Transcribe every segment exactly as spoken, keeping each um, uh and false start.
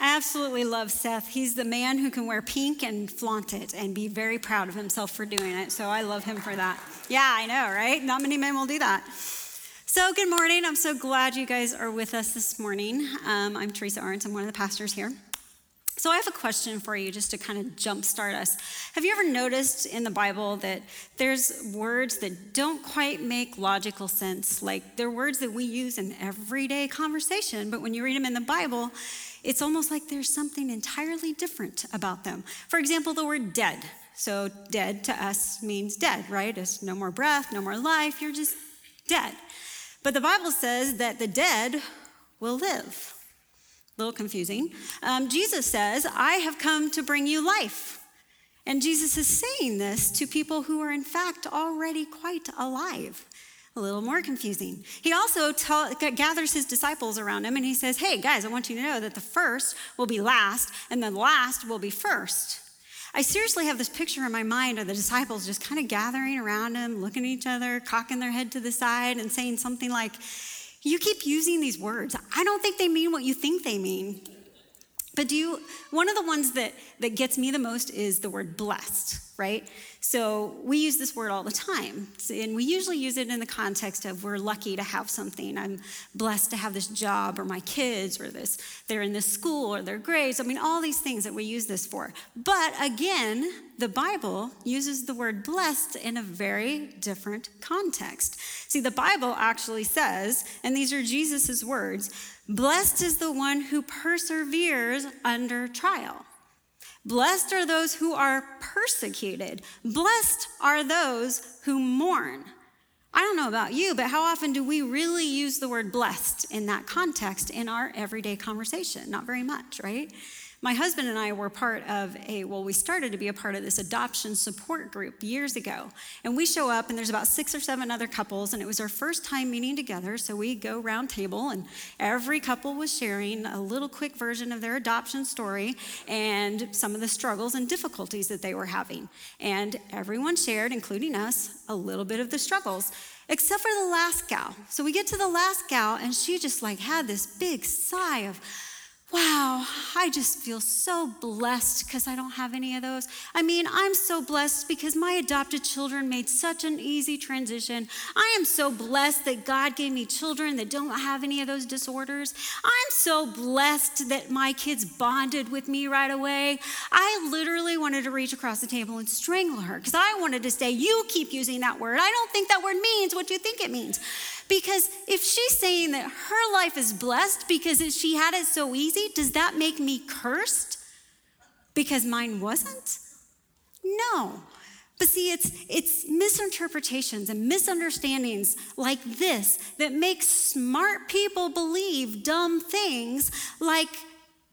absolutely love Seth. He's the man who can wear pink and flaunt it and be very proud of himself for doing it. So I love him for that. Yeah, I know, right? Not many men will do that. So good morning. I'm so glad you guys are with us this morning. Um, I'm Teresa Arndt. I'm one of the pastors here. So I have a question for you just to kind of jumpstart us. Have you ever noticed in the Bible that there's words that don't quite make logical sense? Like they're words that we use in everyday conversation, but when you read them in the Bible, it's almost like there's something entirely different about them. For example, the word dead. So dead to us means dead, right? It's no more breath, no more life, you're just dead. But the Bible says that the dead will live. A little confusing. Um, Jesus says, I have come to bring you life. And Jesus is saying this to people who are in fact already quite alive. A little more confusing. He also tell, gathers his disciples around him and he says, hey guys, I want you to know that the first will be last and the last will be first. I seriously have this picture in my mind of the disciples just kind of gathering around him, looking at each other, cocking their head to the side and saying something like, you keep using these words. I don't think they mean what you think they mean. But do you, one of the ones that, that gets me the most is the word blessed, right? So we use this word all the time. And we usually use it in the context of we're lucky to have something. I'm blessed to have this job or my kids or this, they're in this school or their grades. I mean, all these things that we use this for. But again, the Bible uses the word blessed in a very different context. See, the Bible actually says, and these are Jesus's words, blessed is the one who perseveres under trial. Blessed are those who are persecuted. Blessed are those who mourn. I don't know about you, but how often do we really use the word blessed in that context in our everyday conversation? Not very much, right? My husband and I were part of a, well, we started to be a part of this adoption support group years ago. And we show up and there's about six or seven other couples and it was our first time meeting together. So we go round table and every couple was sharing a little quick version of their adoption story and some of the struggles and difficulties that they were having. And everyone shared, including us, a little bit of the struggles, except for the last gal. So we get to the last gal and she just like had this big sigh of, wow, I just feel so blessed because I don't have any of those. I mean, I'm so blessed because my adopted children made such an easy transition. I am so blessed that God gave me children that don't have any of those disorders. I'm so blessed that my kids bonded with me right away. I literally wanted to reach across the table and strangle her because I wanted to say, you keep using that word. I don't think that word means what you think it means. Because if she's saying that her life is blessed because she had it so easy, does that make me cursed because mine wasn't? No. But see, it's it's misinterpretations and misunderstandings like this that make smart people believe dumb things like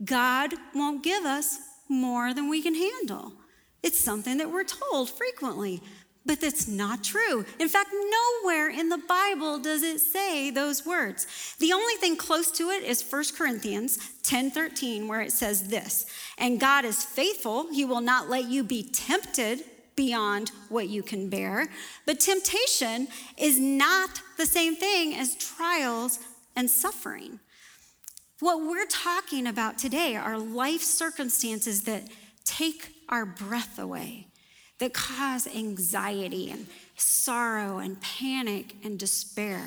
God won't give us more than we can handle. It's something that we're told frequently. But that's not true. In fact, nowhere in the Bible does it say those words. The only thing close to it is First Corinthians ten thirteen, where it says this, and God is faithful. He will not let you be tempted beyond what you can bear. But temptation is not the same thing as trials and suffering. What we're talking about today are life circumstances that take our breath away, that cause anxiety and sorrow and panic and despair.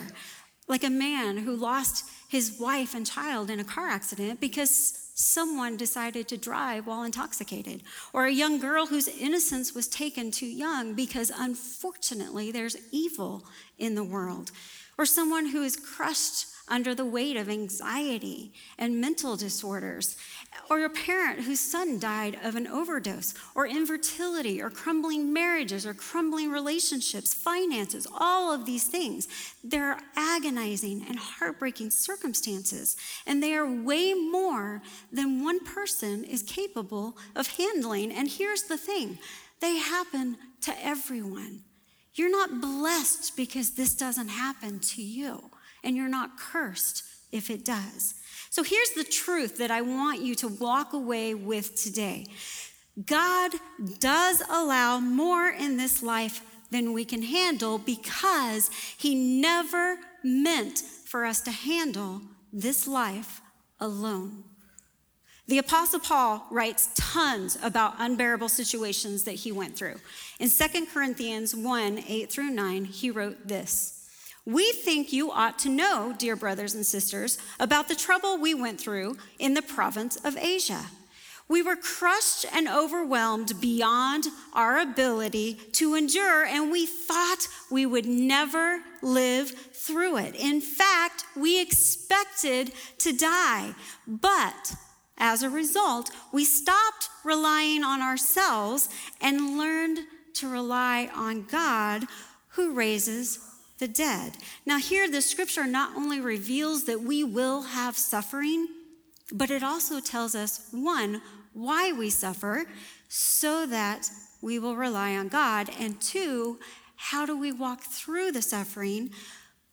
Like a man who lost his wife and child in a car accident because someone decided to drive while intoxicated. Or a young girl whose innocence was taken too young because unfortunately there's evil in the world. Or someone who is crushed under the weight of anxiety and mental disorders, or a parent whose son died of an overdose, or infertility, or crumbling marriages, or crumbling relationships, finances, all of these things. There are agonizing and heartbreaking circumstances, and they are way more than one person is capable of handling. And here's the thing, they happen to everyone. You're not blessed because this doesn't happen to you. And you're not cursed if it does. So here's the truth that I want you to walk away with today. God does allow more in this life than we can handle because he never meant for us to handle this life alone. The Apostle Paul writes tons about unbearable situations that he went through. In Second Corinthians one, eight through nine, he wrote this. We think you ought to know, dear brothers and sisters, about the trouble we went through in the province of Asia. We were crushed and overwhelmed beyond our ability to endure, and we thought we would never live through it. In fact, we expected to die, but as a result, we stopped relying on ourselves and learned to rely on God, who raises the dead. Now here, the scripture not only reveals that we will have suffering, but it also tells us, one, why we suffer, so that we will rely on God, and two, how do we walk through the suffering?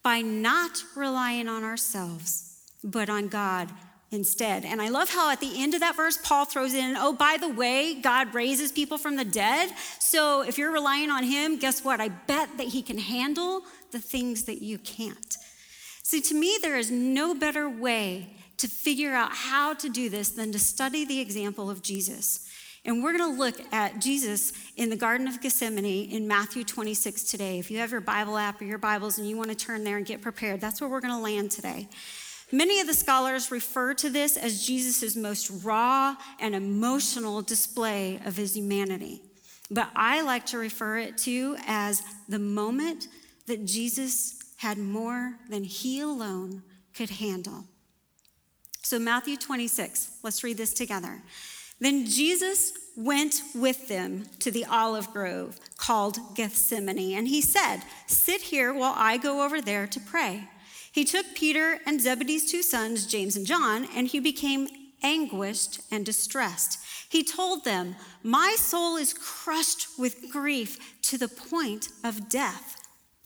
By not relying on ourselves, but on God instead. And I love how at the end of that verse, Paul throws in, oh, by the way, God raises people from the dead. So if you're relying on him, guess what? I bet that he can handle the things that you can't. See, to me, there is no better way to figure out how to do this than to study the example of Jesus. And we're going to look at Jesus in the Garden of Gethsemane in Matthew twenty-six today. If you have your Bible app or your Bibles and you want to turn there and get prepared, that's where we're going to land today. Many of the scholars refer to this as Jesus' most raw and emotional display of his humanity. But I like to refer it to as the moment that Jesus had more than he alone could handle. So Matthew twenty-six, let's read this together. Then Jesus went with them to the olive grove called Gethsemane, and he said, sit here while I go over there to pray. He took Peter and Zebedee's two sons, James and John, and he became anguished and distressed. He told them, my soul is crushed with grief to the point of death.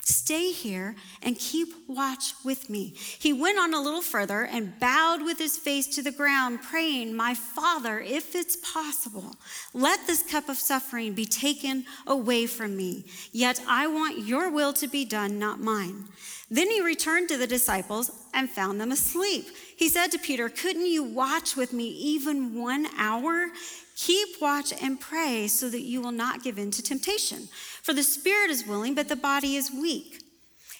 Stay here and keep watch with me. He went on a little further and bowed with his face to the ground, praying, my Father, if it's possible, let this cup of suffering be taken away from me. Yet I want your will to be done, not mine. Then he returned to the disciples and found them asleep. He said to Peter, couldn't you watch with me even one hour? Keep watch and pray so that you will not give in to temptation. For the spirit is willing, but the body is weak.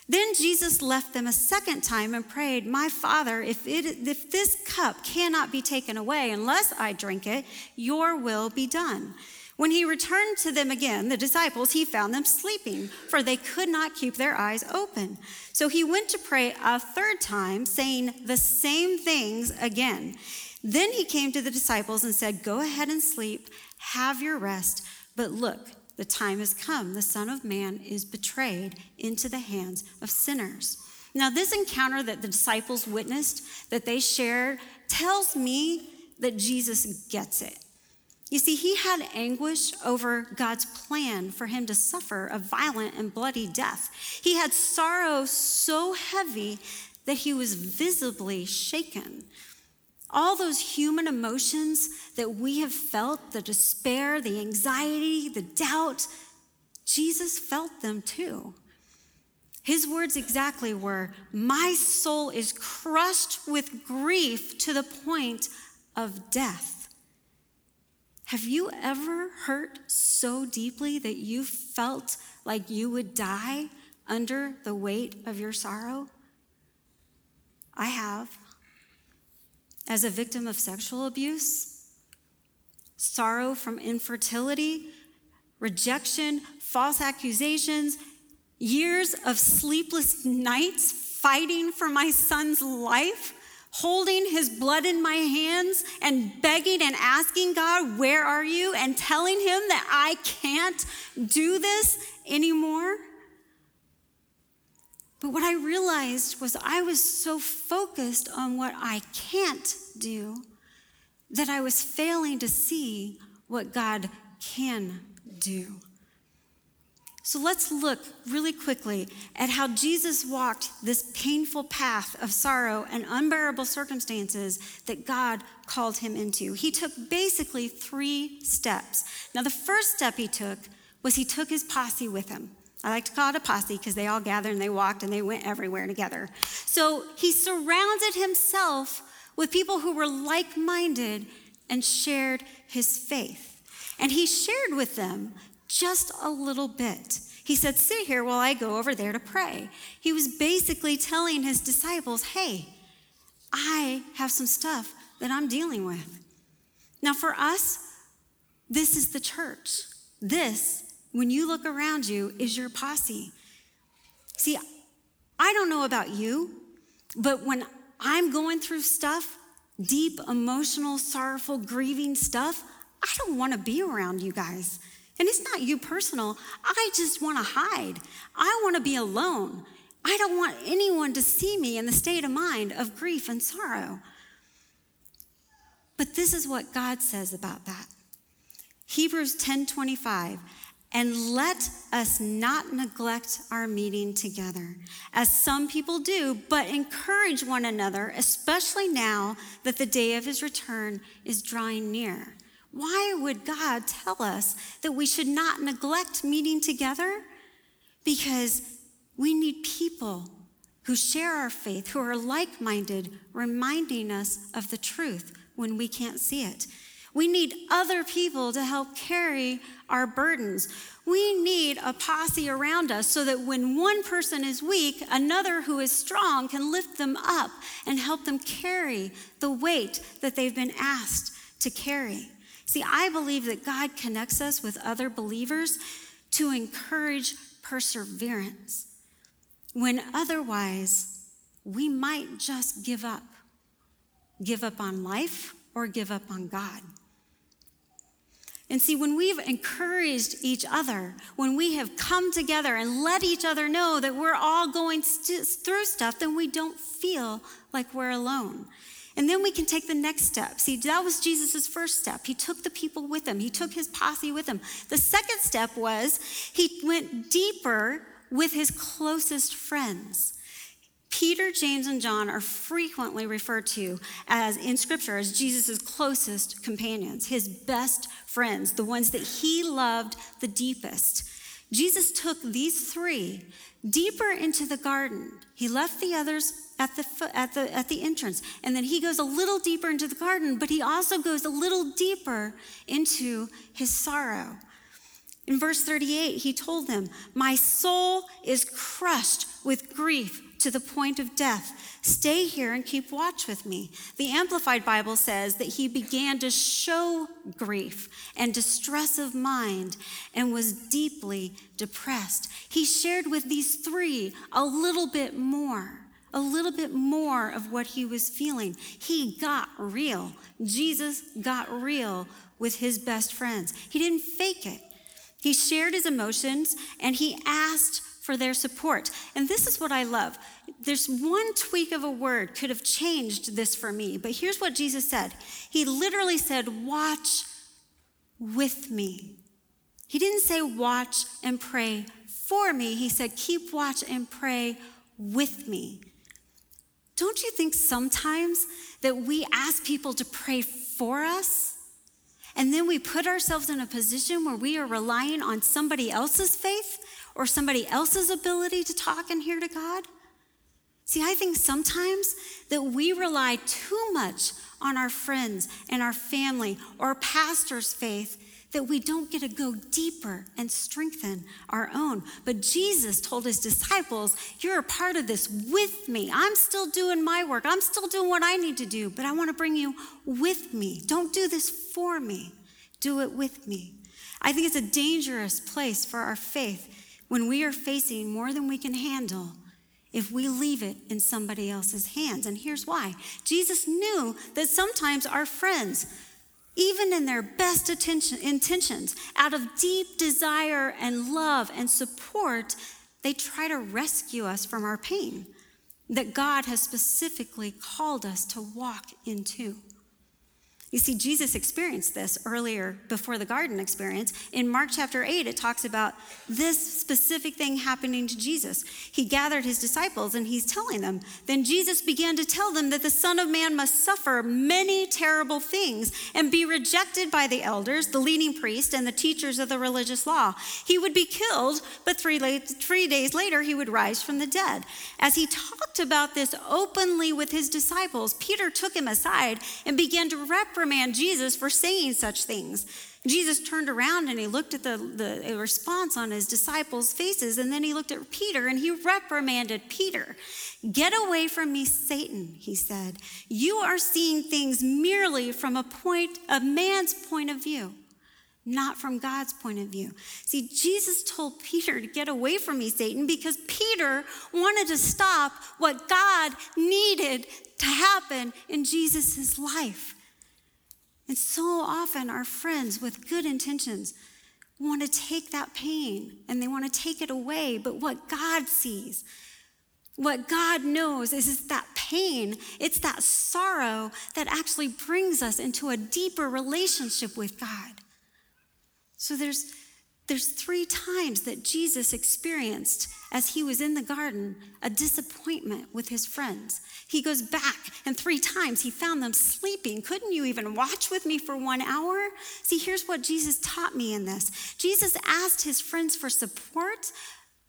Then Jesus left them a second time and prayed, my Father, if it, if this cup cannot be taken away unless I drink it, your will be done. When he returned to them again, the disciples, he found them sleeping, for they could not keep their eyes open. So he went to pray a third time, saying the same things again. Then he came to the disciples and said, go ahead and sleep, have your rest. But look, the time has come. The Son of Man is betrayed into the hands of sinners. Now, this encounter that the disciples witnessed, that they shared, tells me that Jesus gets it. You see, he had anguish over God's plan for him to suffer a violent and bloody death. He had sorrow so heavy that he was visibly shaken. All those human emotions that we have felt, the despair, the anxiety, the doubt, Jesus felt them too. His words exactly were, my soul is crushed with grief to the point of death. Have you ever hurt so deeply that you felt like you would die under the weight of your sorrow? I have. As a victim of sexual abuse, sorrow from infertility, rejection, false accusations, years of sleepless nights fighting for my son's life, holding his blood in my hands and begging and asking God, where are you? And telling him that I can't do this anymore. But what I realized was I was so focused on what I can't do that I was failing to see what God can do. So let's look really quickly at how Jesus walked this painful path of sorrow and unbearable circumstances that God called him into. He took basically three steps. Now, the first step he took was he took his posse with him. I like to call it a posse because they all gathered and they walked and they went everywhere together. So he surrounded himself with people who were like-minded and shared his faith. And he shared with them just a little bit. He said, sit here while I go over there to pray. He was basically telling his disciples, hey, I have some stuff that I'm dealing with. Now for us, this is the church. This, when you look around you, is your posse. See, I don't know about you, but when I'm going through stuff, deep, emotional, sorrowful, grieving stuff, I don't want to be around you guys. And it's not you personal. I just want to hide. I want to be alone. I don't want anyone to see me in the state of mind of grief and sorrow. But this is what God says about that. Hebrews ten twenty-five, and let us not neglect our meeting together, as some people do, but encourage one another, especially now that the day of his return is drawing near. Why would God tell us that we should not neglect meeting together? Because we need people who share our faith, who are like-minded, reminding us of the truth when we can't see it. We need other people to help carry our burdens. We need a posse around us so that when one person is weak, another who is strong can lift them up and help them carry the weight that they've been asked to carry. See, I believe that God connects us with other believers to encourage perseverance, when otherwise we might just give up, give up on life or give up on God. And see, when we've encouraged each other, when we have come together and let each other know that we're all going st- through stuff, then we don't feel like we're alone. And then we can take the next step. See, that was Jesus' first step. He took the people with him. He took his posse with him. The second step was he went deeper with his closest friends. Peter, James, and John are frequently referred to as in Scripture as Jesus' closest companions, his best friends, the ones that he loved the deepest. Jesus took these three deeper into the garden. He left the others at the at the at the entrance, and then he goes a little deeper into the garden, but he also goes a little deeper into his sorrow. In verse thirty-eight, he told them, "My soul is crushed with grief to the point of death. Stay here and keep watch with me." The Amplified Bible says that he began to show grief and distress of mind and was deeply depressed. He shared with these three a little bit more, a little bit more of what he was feeling. He got real. Jesus got real with his best friends. He didn't fake it. He shared his emotions and he asked for their support. And this is what I love. There's one tweak of a word could have changed this for me, but here's what Jesus said. He literally said, watch with me. He didn't say watch and pray for me. He said, keep watch and pray with me. Don't you think sometimes that we ask people to pray for us, and then we put ourselves in a position where we are relying on somebody else's faith or somebody else's ability to talk and hear to God? See, I think sometimes that we rely too much on our friends and our family or pastor's faith that we don't get to go deeper and strengthen our own. But Jesus told his disciples, you're a part of this with me. I'm still doing my work. I'm still doing what I need to do, but I want to bring you with me. Don't do this for me. Do it with me. I think it's a dangerous place for our faith when we are facing more than we can handle if we leave it in somebody else's hands. And here's why. Jesus knew that sometimes our friends, even in their best intentions, out of deep desire and love and support, they try to rescue us from our pain that God has specifically called us to walk into. You see, Jesus experienced this earlier before the garden experience. In Mark chapter eight, it talks about this specific thing happening to Jesus. He gathered his disciples and he's telling them, then Jesus began to tell them that the Son of Man must suffer many terrible things and be rejected by the elders, the leading priests, and the teachers of the religious law. He would be killed, but three, late, three days later, he would rise from the dead. As he talked about this openly with his disciples, Peter took him aside and began to represent reprimand Jesus for saying such things. Jesus turned around and he looked at the, the response on his disciples' faces, and then he looked at Peter and he reprimanded Peter. "Get away from me, Satan," he said. "You are seeing things merely from a point, a man's point of view, not from God's point of view." See, Jesus told Peter to get away from me, Satan, because Peter wanted to stop what God needed to happen in Jesus' life. And so often our friends with good intentions want to take that pain and they want to take it away. But what God sees, what God knows, is it's that pain, it's that sorrow that actually brings us into a deeper relationship with God. So there's, there's three times that Jesus experienced, as he was in the garden, a disappointment with his friends. He goes back, and three times he found them sleeping. "Couldn't you even watch with me for one hour?" See, here's what Jesus taught me in this. Jesus asked his friends for support,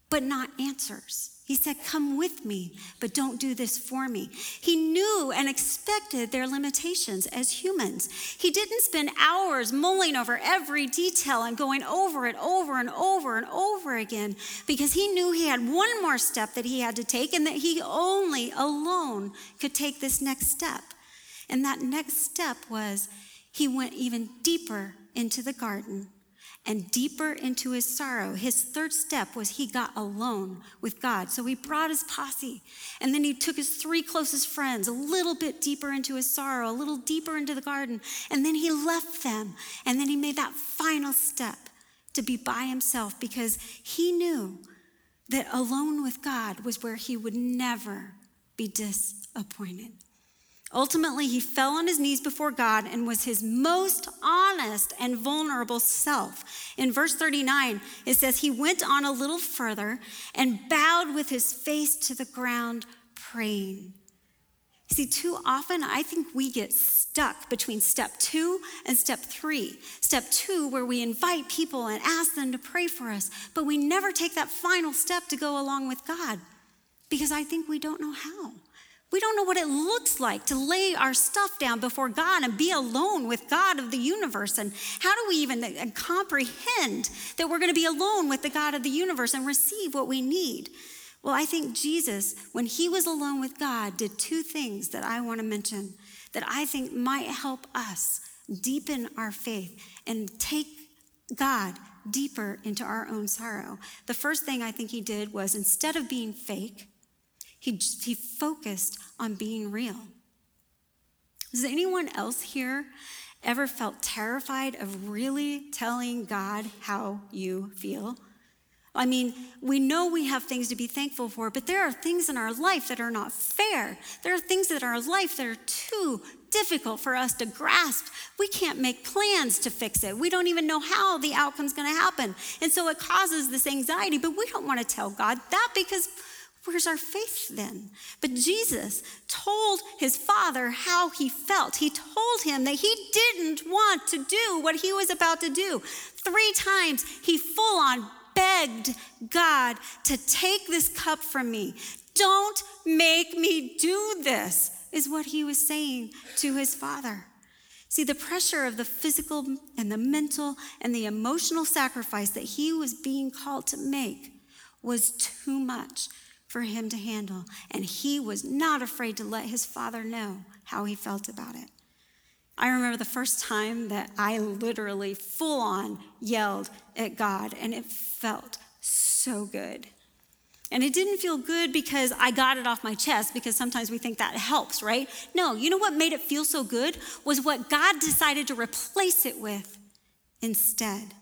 but not answers. He said, "Come with me, but don't do this for me." He knew and expected their limitations as humans. He didn't spend hours mulling over every detail and going over it over and over and over again, because he knew he had one more step that he had to take, and that he only alone could take this next step. And that next step was he went even deeper into the garden and deeper into his sorrow. His third step was he got alone with God. So he brought his posse, and then he took his three closest friends a little bit deeper into his sorrow, a little deeper into the garden, and then he left them. And then he made that final step to be by himself, because he knew that alone with God was where he would never be disappointed. Ultimately, he fell on his knees before God and was his most honest and vulnerable self. In verse thirty-nine, it says, he went on a little further and bowed with his face to the ground, praying. See, too often, I think we get stuck between step two and step three. Step two, where we invite people and ask them to pray for us, but we never take that final step to go along with God, because I think we don't know how. We don't know what it looks like to lay our stuff down before God and be alone with God of the universe. And how do we even comprehend that we're going to be alone with the God of the universe and receive what we need? Well, I think Jesus, when he was alone with God, did two things that I want to mention that I think might help us deepen our faith and take God deeper into our own sorrow. The first thing I think he did was, instead of being fake, He, he focused on being real. Has anyone else here ever felt terrified of really telling God how you feel? I mean, we know we have things to be thankful for, but there are things in our life that are not fair. There are things in our life that are too difficult for us to grasp. We can't make plans to fix it. We don't even know how the outcome's going to happen. And so it causes this anxiety, but we don't want to tell God that, because where's our faith then? But Jesus told his Father how he felt. He told him that he didn't want to do what he was about to do. Three times he full on begged God to take this cup from me. "Don't make me do this," is what he was saying to his Father. See, the pressure of the physical and the mental and the emotional sacrifice that he was being called to make was too much for him to handle, and he was not afraid to let his Father know how he felt about it. I remember the first time that I literally full on yelled at God, and it felt so good. And it didn't feel good because I got it off my chest, because sometimes we think that helps, right? No, you know what made it feel so good was what God decided to replace it with instead.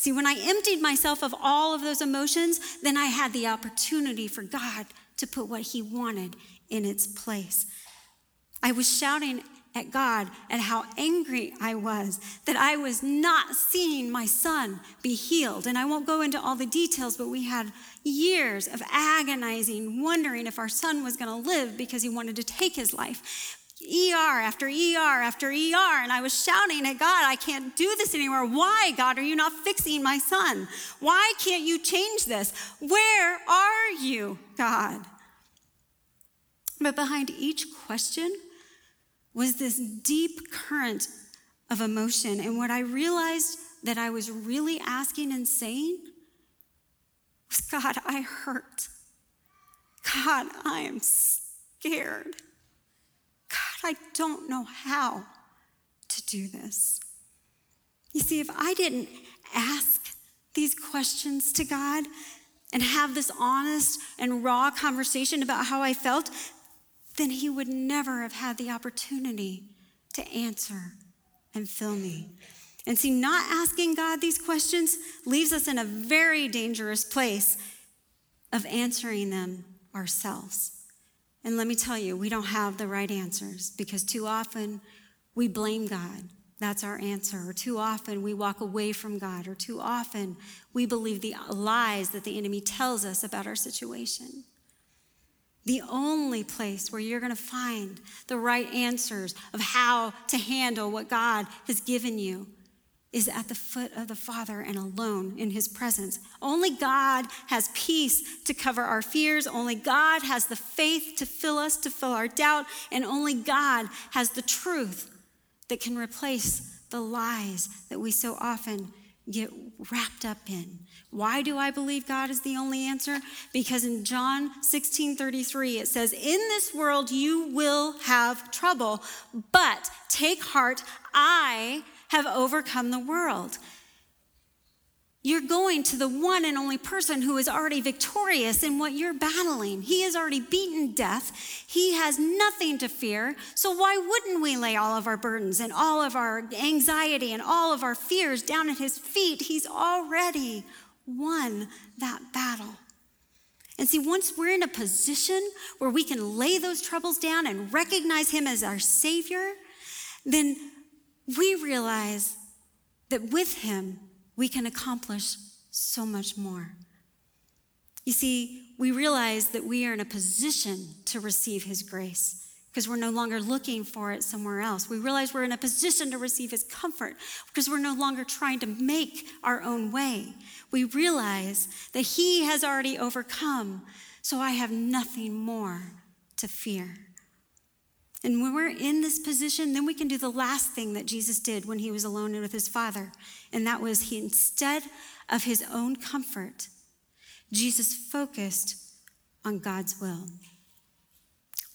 See, when I emptied myself of all of those emotions, then I had the opportunity for God to put what he wanted in its place. I was shouting at God at how angry I was that I was not seeing my son be healed. And I won't go into all the details, but we had years of agonizing, wondering if our son was going to live because he wanted to take his life. E R after E R after E R, and I was shouting at God, "I can't do this anymore. Why, God, are you not fixing my son? Why can't you change this? Where are you, God?" But behind each question was this deep current of emotion. And what I realized that I was really asking and saying was, God, I hurt. God, I am scared. God, I don't know how to do this. You see, if I didn't ask these questions to God and have this honest and raw conversation about how I felt, then he would never have had the opportunity to answer and fill me. And see, not asking God these questions leaves us in a very dangerous place of answering them ourselves. And let me tell you, we don't have the right answers, because too often we blame God. That's our answer. Or too often we walk away from God. Or too often we believe the lies that the enemy tells us about our situation. The only place where you're going to find the right answers of how to handle what God has given you is at the foot of the Father and alone in his presence. Only God has peace to cover our fears. Only God has the faith to fill us, to fill our doubt. And only God has the truth that can replace the lies that we so often get wrapped up in. Why do I believe God is the only answer? Because in John sixteen thirty-three, it says, "In this world you will have trouble, but take heart, I have overcome the world." You're going to the one and only person who is already victorious in what you're battling. He has already beaten death. He has nothing to fear. So why wouldn't we lay all of our burdens and all of our anxiety and all of our fears down at his feet? He's already won that battle. And see, once we're in a position where we can lay those troubles down and recognize him as our Savior, then we realize that with him, we can accomplish so much more. You see, we realize that we are in a position to receive his grace because we're no longer looking for it somewhere else. We realize we're in a position to receive his comfort because we're no longer trying to make our own way. We realize that he has already overcome, so I have nothing more to fear. And when we're in this position, then we can do the last thing that Jesus did when he was alone and with his Father. And that was, he, instead of his own comfort, Jesus focused on God's will.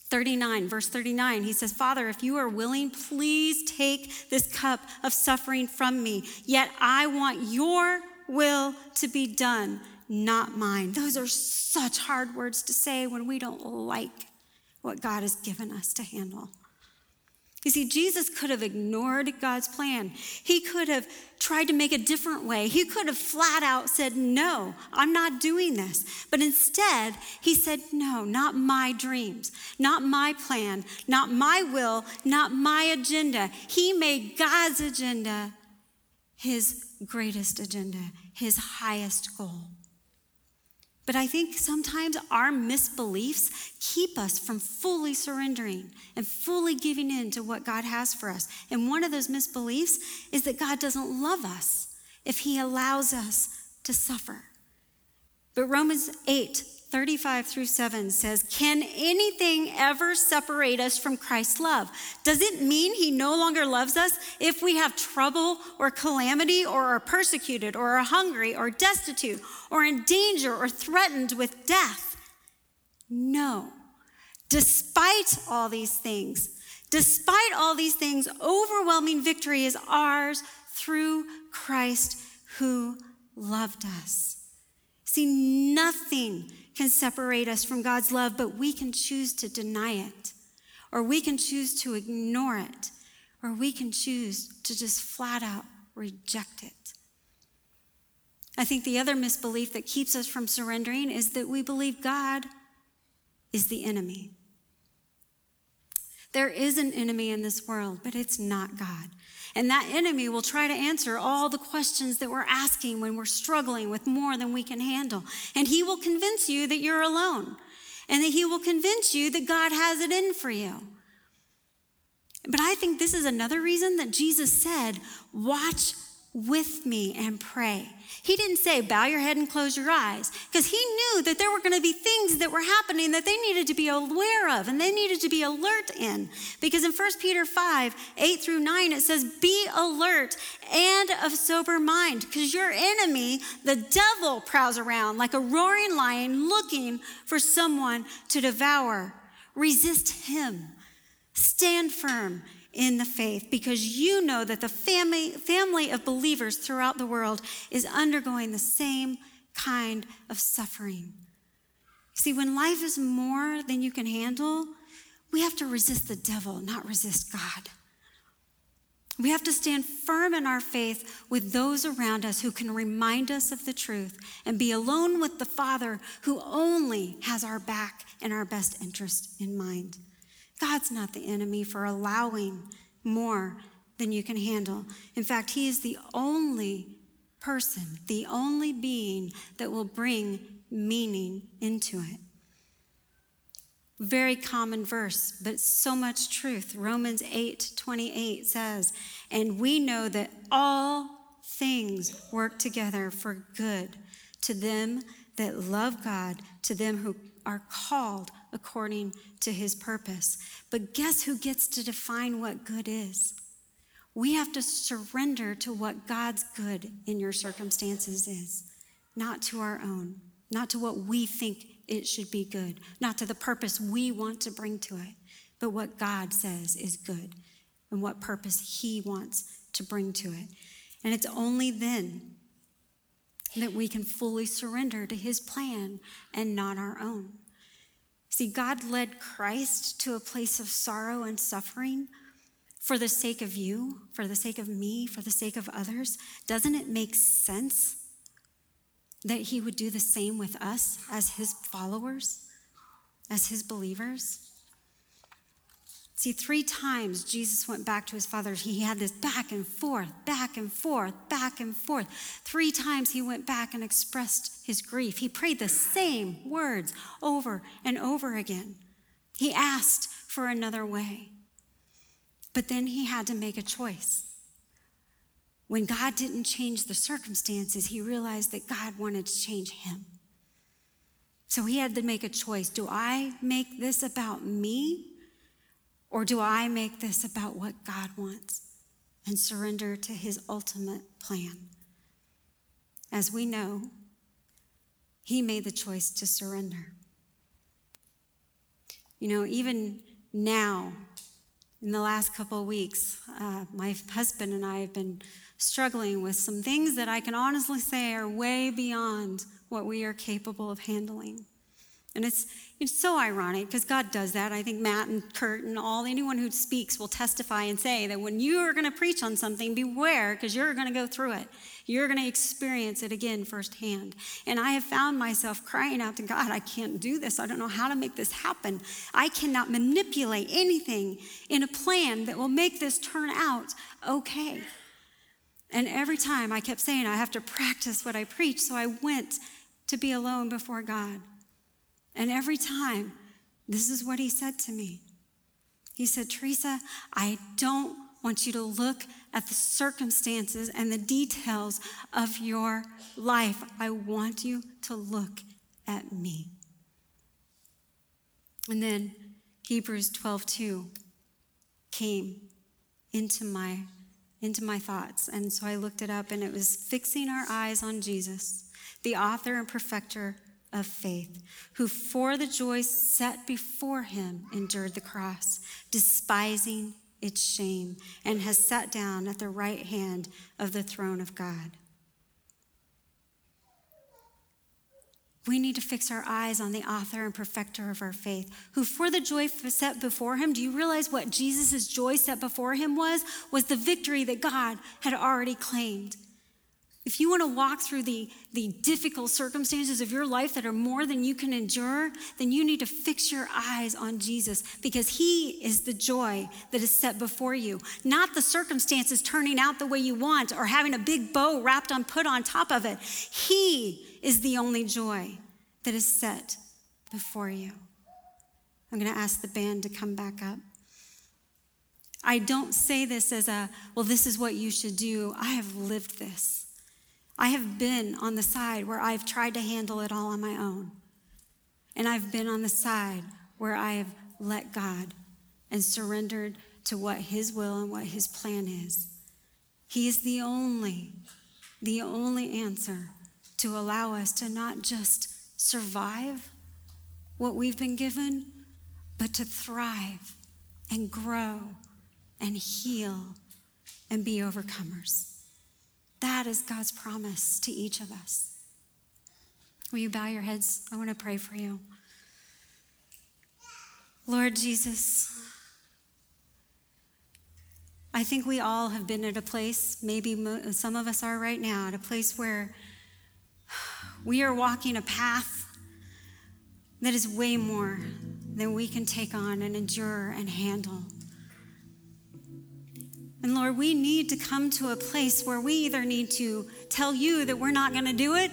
thirty-nine, verse thirty-nine, he says, "Father, if you are willing, please take this cup of suffering from me. Yet I want your will to be done, not mine." Those are such hard words to say when we don't like what God has given us to handle. You see, Jesus could have ignored God's plan. He could have tried to make a different way. He could have flat out said, "No, I'm not doing this." But instead, he said, "No, not my dreams, not my plan, not my will, not my agenda." He made God's agenda his greatest agenda, his highest goal. But I think sometimes our misbeliefs keep us from fully surrendering and fully giving in to what God has for us. And one of those misbeliefs is that God doesn't love us if he allows us to suffer. But Romans eight, thirty-five through seven says, "Can anything ever separate us from Christ's love? Does it mean he no longer loves us if we have trouble or calamity or are persecuted or are hungry or destitute or in danger or threatened with death? No. Despite all these things, despite all these things, overwhelming victory is ours through Christ who loved us." See, nothing can separate us from God's love, but we can choose to deny it, or we can choose to ignore it, or we can choose to just flat out reject it. I think the other misbelief that keeps us from surrendering is that we believe God is the enemy. There is an enemy in this world, but it's not God. And that enemy will try to answer all the questions that we're asking when we're struggling with more than we can handle. And he will convince you that you're alone. And that he will convince you that God has it in for you. But I think this is another reason that Jesus said, "Watch with me and pray. He didn't say, bow your head and close your eyes, because he knew that there were going to be things that were happening that they needed to be aware of and they needed to be alert in. Because in First Peter five, eight through nine, it says, be alert and of sober mind, because your enemy, the devil, prowls around like a roaring lion looking for someone to devour. Resist him. Stand firm in the faith, because you know that the family family of believers throughout the world is undergoing the same kind of suffering. See, when life is more than you can handle, we have to resist the devil, not resist God. We have to stand firm in our faith with those around us who can remind us of the truth, and be alone with the Father who only has our back and our best interest in mind. God's not the enemy for allowing more than you can handle. In fact, he is the only person, the only being that will bring meaning into it. Very common verse, but so much truth. Romans eight twenty-eight says, and we know that all things work together for good to them that love God, to them who are called according to his purpose. But guess who gets to define what good is? We have to surrender to what God's good in your circumstances is, not to our own, not to what we think it should be good, not to the purpose we want to bring to it, but what God says is good and what purpose he wants to bring to it. And it's only then that we can fully surrender to his plan and not our own. See, God led Christ to a place of sorrow and suffering for the sake of you, for the sake of me, for the sake of others. Doesn't it make sense that he would do the same with us as his followers, as his believers? See, three times Jesus went back to his Father. He had this back and forth, back and forth, back and forth. Three times he went back and expressed his grief. He prayed the same words over and over again. He asked for another way. But then he had to make a choice. When God didn't change the circumstances, he realized that God wanted to change him. So he had to make a choice. Do I make this about me? Or do I make this about what God wants and surrender to his ultimate plan? As we know, he made the choice to surrender. You know, even now, in the last couple of weeks, uh, my husband and I have been struggling with some things that I can honestly say are way beyond what we are capable of handling. And it's it's so ironic, because God does that. I think Matt and Kurt and all, anyone who speaks will testify and say that when you are going to preach on something, beware, because you're going to go through it. You're going to experience it again firsthand. And I have found myself crying out to God, I can't do this. I don't know how to make this happen. I cannot manipulate anything in a plan that will make this turn out okay. And every time I kept saying, I have to practice what I preach. So I went to be alone before God. And every time, this is what he said to me. He said, Teresa, I don't want you to look at the circumstances and the details of your life. I want you to look at me. And then Hebrews twelve two came into my, into my thoughts. And so I looked it up, and it was fixing our eyes on Jesus, the author and perfecter of faith, who for the joy set before him endured the cross, despising its shame, and has sat down at the right hand of the throne of God. We need to fix our eyes on the author and perfecter of our faith, who for the joy set before him. Do you realize what Jesus's joy set before him was? Was the victory that God had already claimed. If you want to walk through the, the difficult circumstances of your life that are more than you can endure, then you need to fix your eyes on Jesus, because he is the joy that is set before you, not the circumstances turning out the way you want or having a big bow wrapped on, put on top of it. He is the only joy that is set before you. I'm going to ask the band to come back up. I don't say this as a, well, this is what you should do. I have lived this. I have been on the side where I've tried to handle it all on my own. And I've been on the side where I have let God and surrendered to what his will and what his plan is. He is the only, the only answer to allow us to not just survive what we've been given, but to thrive and grow and heal and be overcomers. That is God's promise to each of us. Will you bow your heads? I want to pray for you. Lord Jesus, I think we all have been at a place, maybe mo- some of us are right now, at a place where we are walking a path that is way more than we can take on and endure and handle. And Lord, we need to come to a place where we either need to tell you that we're not going to do it,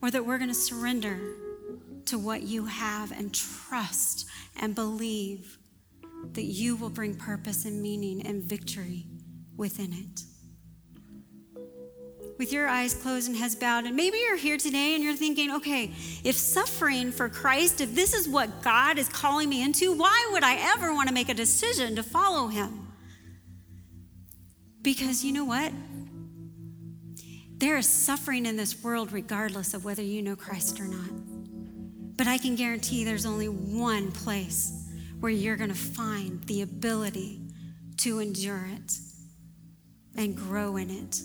or that we're going to surrender to what you have and trust and believe that you will bring purpose and meaning and victory within it. With your eyes closed and heads bowed, and maybe you're here today and you're thinking, okay, if suffering for Christ, if this is what God is calling me into, why would I ever want to make a decision to follow him? Because you know what? There is suffering in this world regardless of whether you know Christ or not. But I can guarantee there's only one place where you're going to find the ability to endure it and grow in it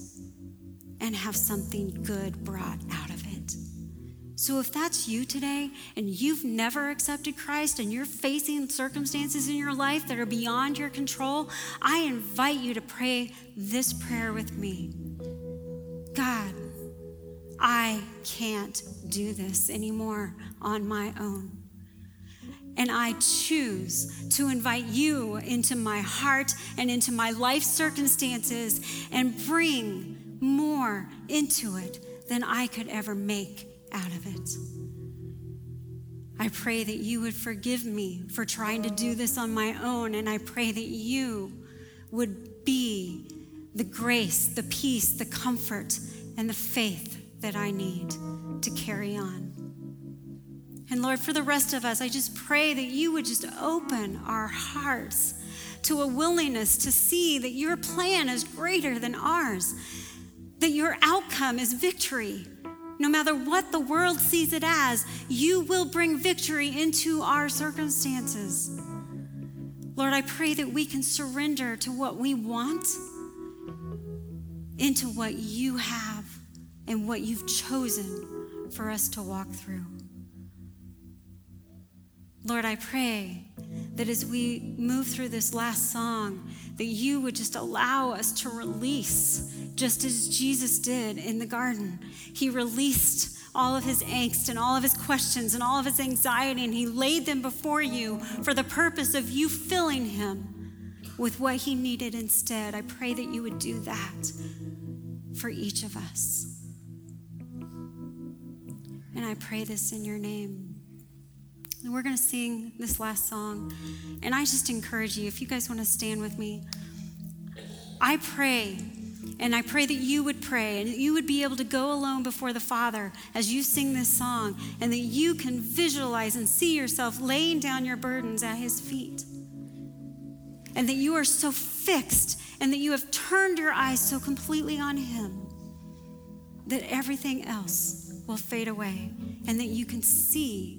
and have something good brought out of it. So if that's you today and you've never accepted Christ and you're facing circumstances in your life that are beyond your control, I invite you to pray this prayer with me. God, I can't do this anymore on my own. And I choose to invite you into my heart and into my life circumstances and bring more into it than I could ever make out of it. I pray that you would forgive me for trying to do this on my own, and I pray that you would be the grace, the peace, the comfort, and the faith that I need to carry on. And Lord, for the rest of us, I just pray that you would just open our hearts to a willingness to see that your plan is greater than ours, that your outcome is victory. No matter what the world sees it as, you will bring victory into our circumstances. Lord, I pray that we can surrender to what we want, into what you have and what you've chosen for us to walk through. Lord, I pray that as we move through this last song, that you would just allow us to release, just as Jesus did in the garden. He released all of his angst and all of his questions and all of his anxiety, and he laid them before you for the purpose of you filling him with what he needed instead. I pray that you would do that for each of us. And I pray this in your name. And we're going to sing this last song. And I just encourage you, if you guys want to stand with me, I pray, and I pray that you would pray, and that you would be able to go alone before the Father as you sing this song, and that you can visualize and see yourself laying down your burdens at his feet. And that you are so fixed, and that you have turned your eyes so completely on him that everything else will fade away, and that you can see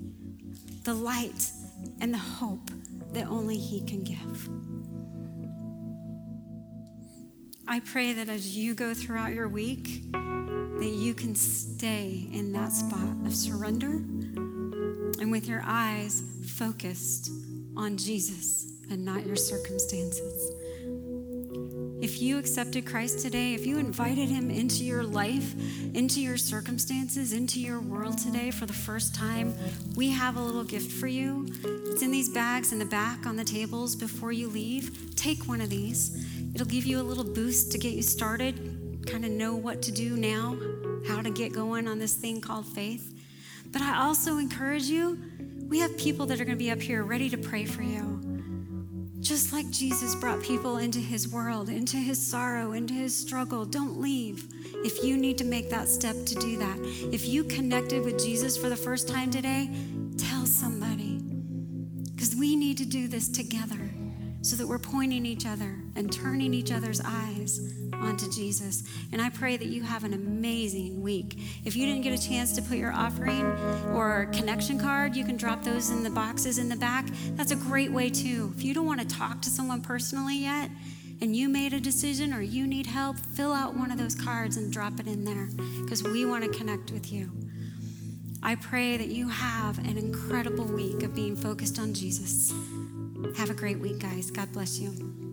the light and the hope that only he can give. I pray that as you go throughout your week, that you can stay in that spot of surrender and with your eyes focused on Jesus and not your circumstances. If you accepted Christ today, if you invited him into your life, into your circumstances, into your world today for the first time, we have a little gift for you. It's in these bags in the back on the tables before you leave. Take one of these. It'll give you a little boost to get you started, kind of know what to do now, how to get going on this thing called faith. But I also encourage you, we have people that are going to be up here ready to pray for you. Just like Jesus brought people into his world, into his sorrow, into his struggle, don't leave. If you need to make that step to do that, if you connected with Jesus for the first time today, tell somebody. Because we need to do this together so that we're pointing each other and turning each other's eyes onto Jesus. And I pray that you have an amazing week. If you didn't get a chance to put your offering or connection card, you can drop those in the boxes in the back. That's a great way too. If you don't want to talk to someone personally yet, and you made a decision or you need help, fill out one of those cards and drop it in there, because we want to connect with you. I pray that you have an incredible week of being focused on Jesus. Have a great week, guys. God bless you.